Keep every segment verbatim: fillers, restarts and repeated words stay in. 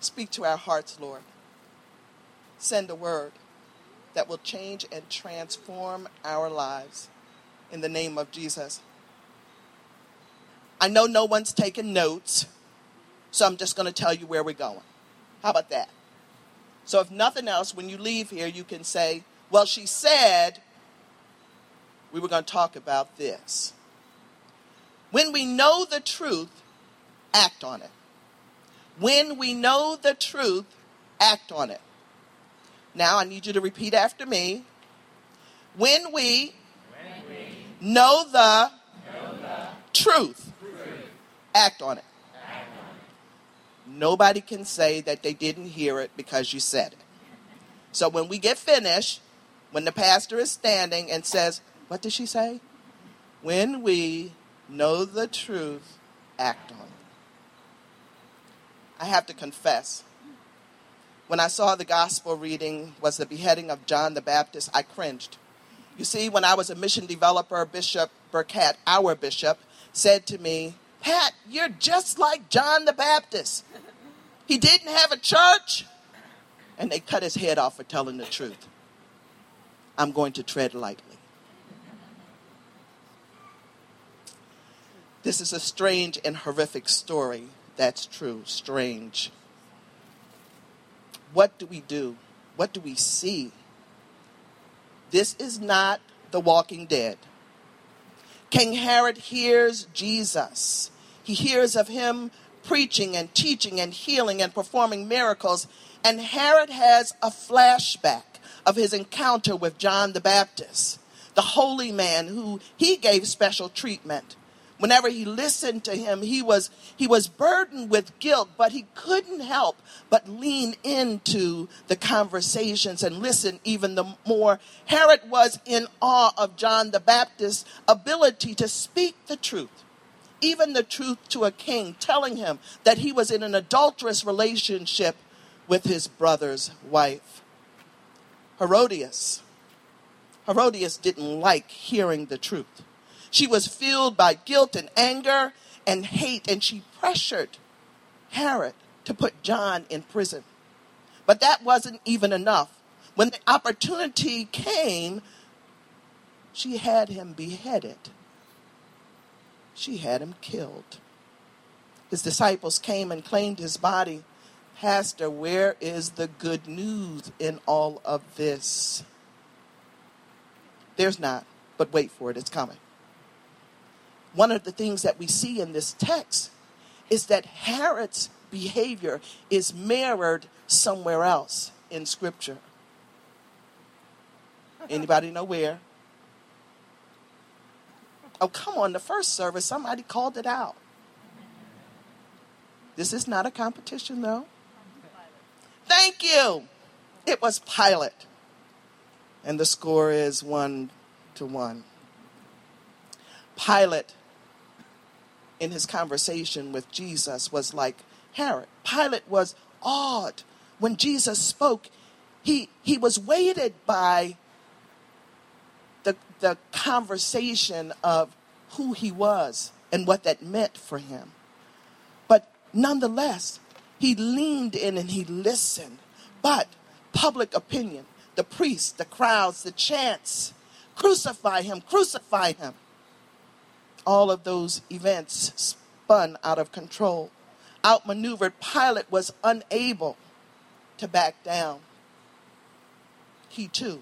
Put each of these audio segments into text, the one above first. Speak to our hearts, Lord. Send a word that will change and transform our lives. In the name of Jesus. I know no one's taking notes, so I'm just going to tell you where we're going. How about that? So if nothing else, when you leave here, you can say, well, she said we were going to talk about this. When we know the truth, act on it. When we know the truth, act on it. Now I need you to repeat after me. When we, when we know the, know the truth, truth, act on it. Act on it. Nobody can say that they didn't hear it because you said it. So when we get finished, when the pastor is standing and says, what did she say? When we know the truth, act on it. I have to confess, when I saw the gospel reading was the beheading of John the Baptist, I cringed. You see, when I was a mission developer, Bishop Burkett, our bishop, said to me, Pat, you're just like John the Baptist. He didn't have a church, and they cut his head off for telling the truth. I'm going to tread lightly. This is a strange and horrific story. That's true. Strange. What do we do? What do we see? This is not The Walking Dead. King Herod hears Jesus. He hears of him preaching and teaching and healing and performing miracles. And Herod has a flashback of his encounter with John the Baptist, the holy man who he gave special treatment. Whenever he listened to him, he was he was burdened with guilt, but he couldn't help but lean into the conversations and listen even the more. Herod was in awe of John the Baptist's ability to speak the truth, even the truth to a king, telling him that he was in an adulterous relationship with his brother's wife. Herodias. Herodias didn't like hearing the truth. She was filled by guilt and anger and hate, and she pressured Herod to put John in prison. But that wasn't even enough. When the opportunity came, she had him beheaded. She had him killed. His disciples came and claimed his body. Pastor, where is the good news in all of this? There's not, but wait for it, it's coming. One of the things that we see in this text is that Herod's behavior is mirrored somewhere else in Scripture. Anybody know where? Oh, come on, the first service, somebody called it out. This is not a competition, though. Thank you. It was Pilate. And the score is one to one. Pilate, in his conversation with Jesus, was like Herod. Pilate was awed when Jesus spoke. He he was weighted by the, the conversation of who he was and what that meant for him. But nonetheless, he leaned in and he listened. But public opinion, the priests, the crowds, the chants, crucify him, crucify him. All of those events spun out of control. Outmaneuvered, Pilate was unable to back down. He too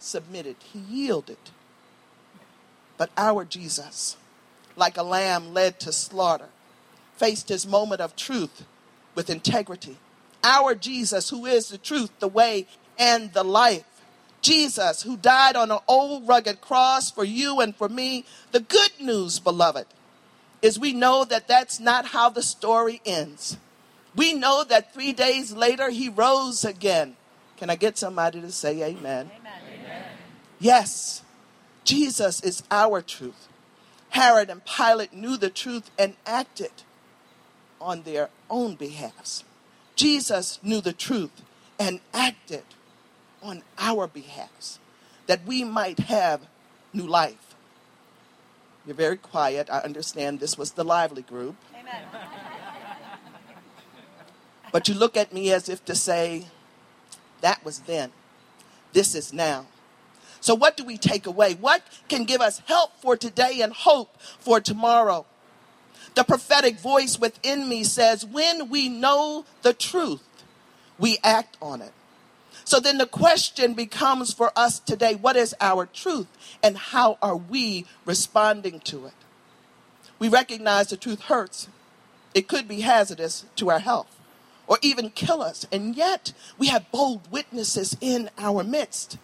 submitted. He yielded. But our Jesus, like a lamb led to slaughter, faced his moment of truth with integrity. Our Jesus, who is the truth, the way, and the life. Jesus, who died on an old rugged cross for you and for me. The good news, beloved, is we know that that's not how the story ends. We know that three days later, he rose again. Can I get somebody to say amen? Amen. Amen. Yes, Jesus is our truth. Herod and Pilate knew the truth and acted on their own behalves. Jesus knew the truth and acted on our behalf, that we might have new life. You're very quiet. I understand this was the lively group. Amen. But you look at me as if to say, that was then. This is now. So what do we take away? What can give us help for today and hope for tomorrow? The prophetic voice within me says, when we know the truth, we act on it. So then the question becomes for us today, what is our truth and how are we responding to it? We recognize the truth hurts. It could be hazardous to our health or even kill us. And yet we have bold witnesses in our midst.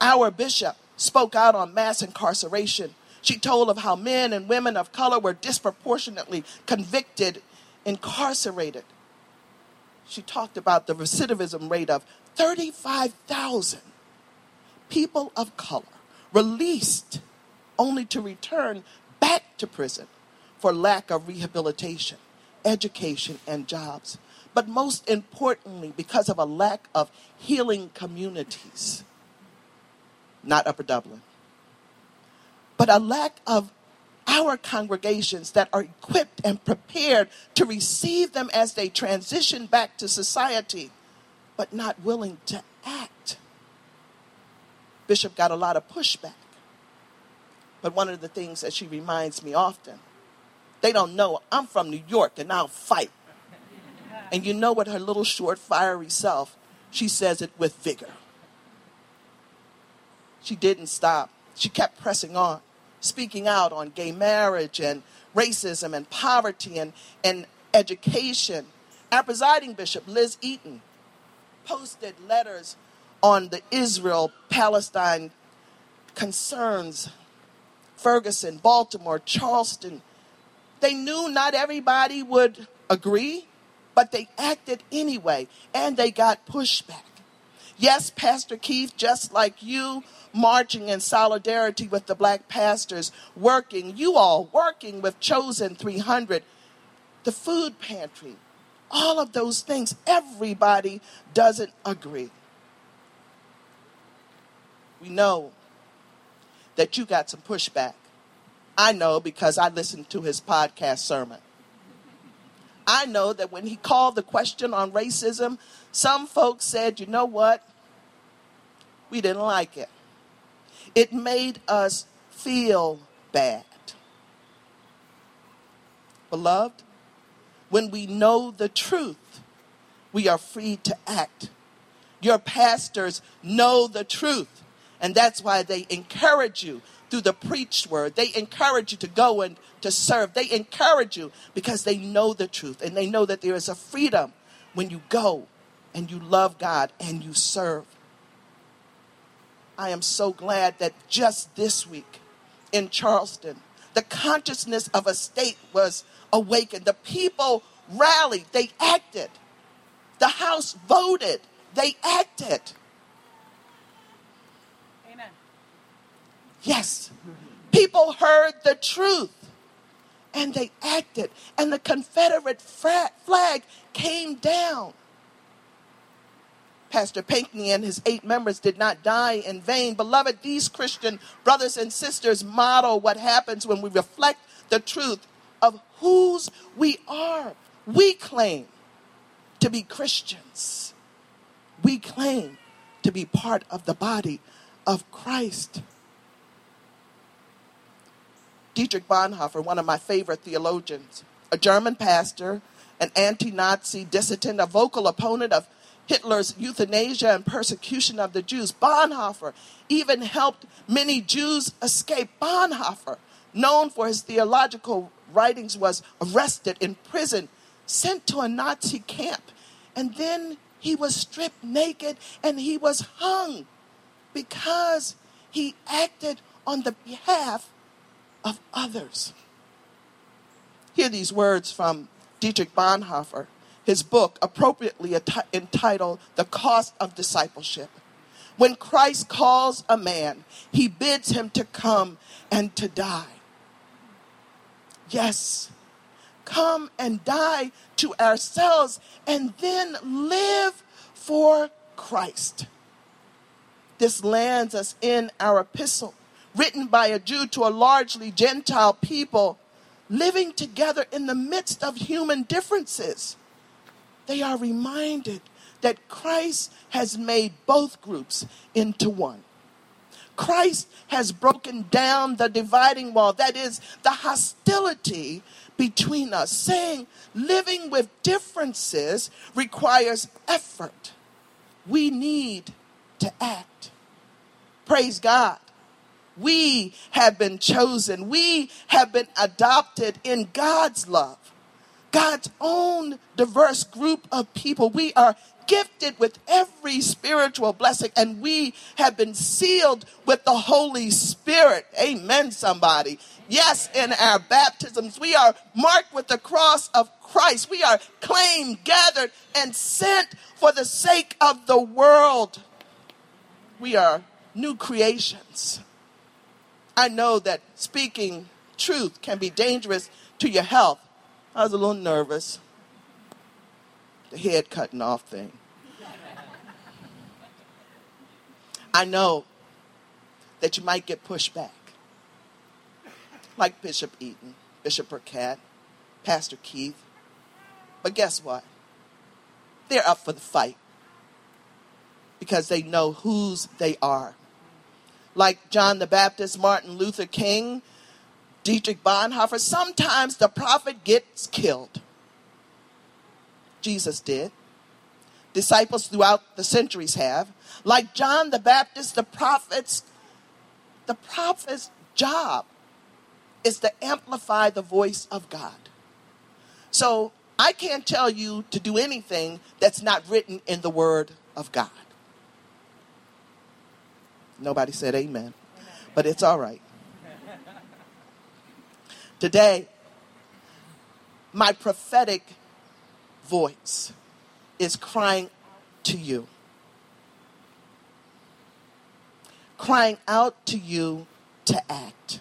Our bishop spoke out on mass incarceration. She told of how men and women of color were disproportionately convicted, incarcerated. She talked about the recidivism rate of thirty-five thousand people of color released only to return back to prison for lack of rehabilitation, education, and jobs. But most importantly, because of a lack of healing communities. Not Upper Dublin. But a lack of our congregations that are equipped and prepared to receive them as they transition back to society, but not willing to act. Bishop got a lot of pushback. But one of the things that she reminds me often, they don't know I'm from New York and I'll fight. And you know what, her little short, fiery self, she says it with vigor. She didn't stop. She kept pressing on, speaking out on gay marriage and racism and poverty and, and education. Our presiding bishop, Liz Eaton, posted letters on the Israel-Palestine concerns. Ferguson, Baltimore, Charleston. They knew not everybody would agree, but they acted anyway, and they got pushback. Yes, Pastor Keith, just like you, marching in solidarity with the black pastors, working, you all working with Chosen three hundred, the food pantry, all of those things. Everybody doesn't agree. We know that you got some pushback. I know because I listened to his podcast sermon. I know that when he called the question on racism, some folks said, you know what? We didn't like it. It made us feel bad. Beloved, when we know the truth, we are free to act. Your pastors know the truth, and that's why they encourage you through the preached word. They encourage you to go and to serve. They encourage you because they know the truth, and they know that there is a freedom when you go and you love God and you serve. I am so glad that just this week in Charleston, the consciousness of a state was awakened. The people rallied. They acted. The House voted. They acted. Amen. Yes. People heard the truth. And they acted. And the Confederate flag came down. Pastor Pinckney and his eight members did not die in vain. Beloved, these Christian brothers and sisters model what happens when we reflect the truth of whose we are. We claim to be Christians. We claim to be part of the body of Christ. Dietrich Bonhoeffer, one of my favorite theologians, a German pastor, an anti-Nazi dissident, a vocal opponent of Hitler's euthanasia and persecution of the Jews. Bonhoeffer even helped many Jews escape. Bonhoeffer, known for his theological writings, was arrested, imprisoned, sent to a Nazi camp, and then he was stripped naked and he was hung because he acted on the behalf of others. Hear these words from Dietrich Bonhoeffer. His book, appropriately entitled The Cost of Discipleship. When Christ calls a man, he bids him to come and to die. Yes, come and die to ourselves and then live for Christ. This lands us in our epistle, written by a Jew to a largely Gentile people, living together in the midst of human differences. they are reminded that Christ has made both groups into one. Christ has broken down the dividing wall, that is, the hostility between us, saying living with differences requires effort. We need to act. Praise God. We have been chosen. We have been adopted in God's love. God's own diverse group of people. We are gifted with every spiritual blessing, and we have been sealed with the Holy Spirit. Amen, somebody. Yes, in our baptisms, we are marked with the cross of Christ. We are claimed, gathered, and sent for the sake of the world. We are new creations. I know that speaking truth can be dangerous to your health. I was a little nervous. The head cutting off thing. I know that you might get pushback. Like Bishop Eaton, Bishop Burkett, Pastor Keith. But guess what? They're up for the fight. Because they know whose they are. Like John the Baptist, Martin Luther King, Dietrich Bonhoeffer, sometimes the prophet gets killed. Jesus did. Disciples throughout the centuries have. Like John the Baptist, the prophet's, the prophet's job is to amplify the voice of God. So I can't tell you to do anything that's not written in the Word of God. Nobody said amen, but it's all right. Today, my prophetic voice is crying to you. Crying out to you to act.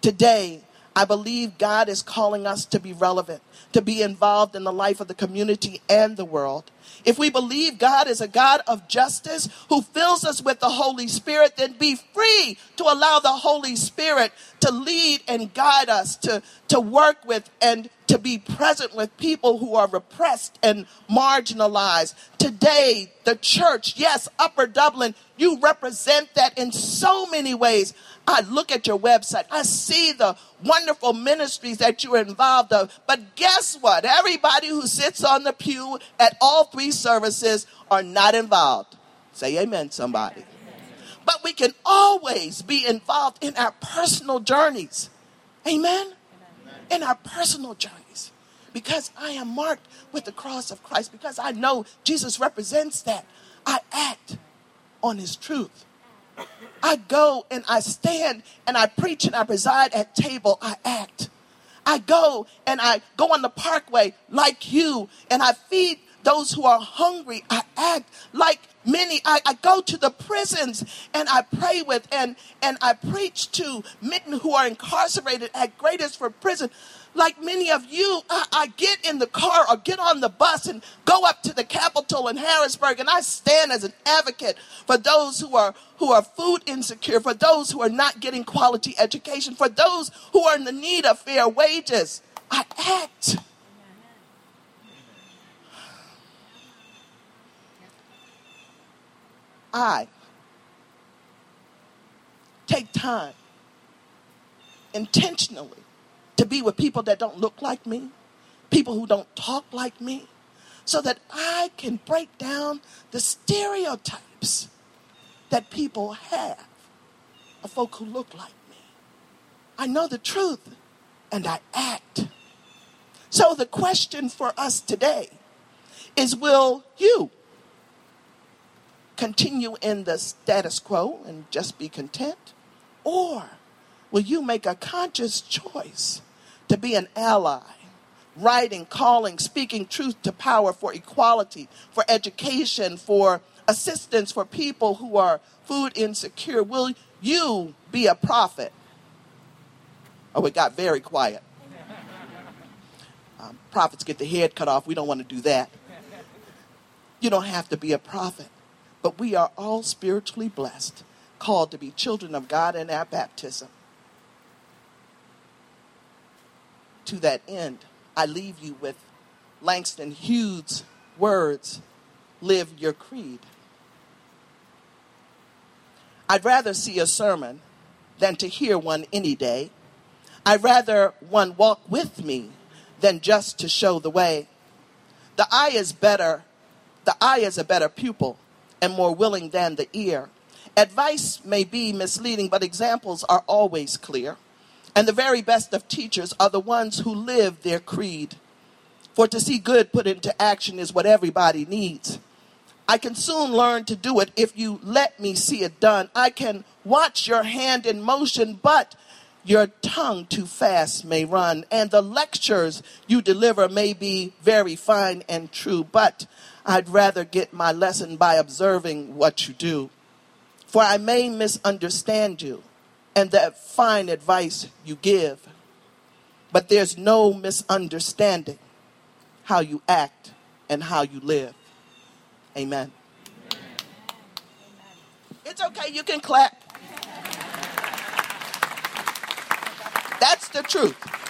Today, I believe God is calling us to be relevant, to be involved in the life of the community and the world. If we believe God is a God of justice who fills us with the Holy Spirit, then be free to allow the Holy Spirit to lead and guide us, to, to work with and to be present with people who are repressed and marginalized. Today, the church, yes, Upper Dublin, you represent that in so many ways. I look at your website. I see the wonderful ministries that you're involved in. But guess what? Everybody who sits on the pew at all three services are not involved. Say amen, somebody. Amen. But we can always be involved in our personal journeys. Amen? Amen? In our personal journeys. Because I am marked with the cross of Christ. Because I know Jesus represents that. I act on his truth. I go and I stand and I preach and I preside at table. I act. I go and I go on the parkway like you and I feed those who are hungry. I act like many. I, I go to the prisons and I pray with and, and I preach to men who are incarcerated at Greatest for Prison. Like many of you, I, I get in the car or get on the bus and go up to the Capitol in Harrisburg, and I stand as an advocate for those who are who are food insecure, for those who are not getting quality education, for those who are in the need of fair wages. I act. I take time intentionally to be with people that don't look like me, people who don't talk like me, so that I can break down the stereotypes that people have of folk who look like me. I know the truth, and I act. So the question for us today is, will you continue in the status quo and just be content, or will you make a conscious choice to be an ally, writing, calling, speaking truth to power for equality, for education, for assistance for people who are food insecure? Will you be a prophet? Oh, it got very quiet. Um, prophets get the head cut off. We don't want to do that. You don't have to be a prophet, but we are all spiritually blessed, called to be children of God in our baptism. To that end, I leave you with Langston Hughes' words, "Live your creed." I'd rather see a sermon than to hear one any day. I'd rather one walk with me than just to show the way. The eye is better, the eye is a better pupil and more willing than the ear. Advice may be misleading, but examples are always clear. And the very best of teachers are the ones who live their creed. For to see good put into action is what everybody needs. I can soon learn to do it if you let me see it done. I can watch your hand in motion, but your tongue too fast may run. And the lectures you deliver may be very fine and true, but I'd rather get my lesson by observing what you do. For I may misunderstand you and that fine advice you give, but there's no misunderstanding how you act and how you live. Amen. Amen. It's okay, you can clap. That's the truth.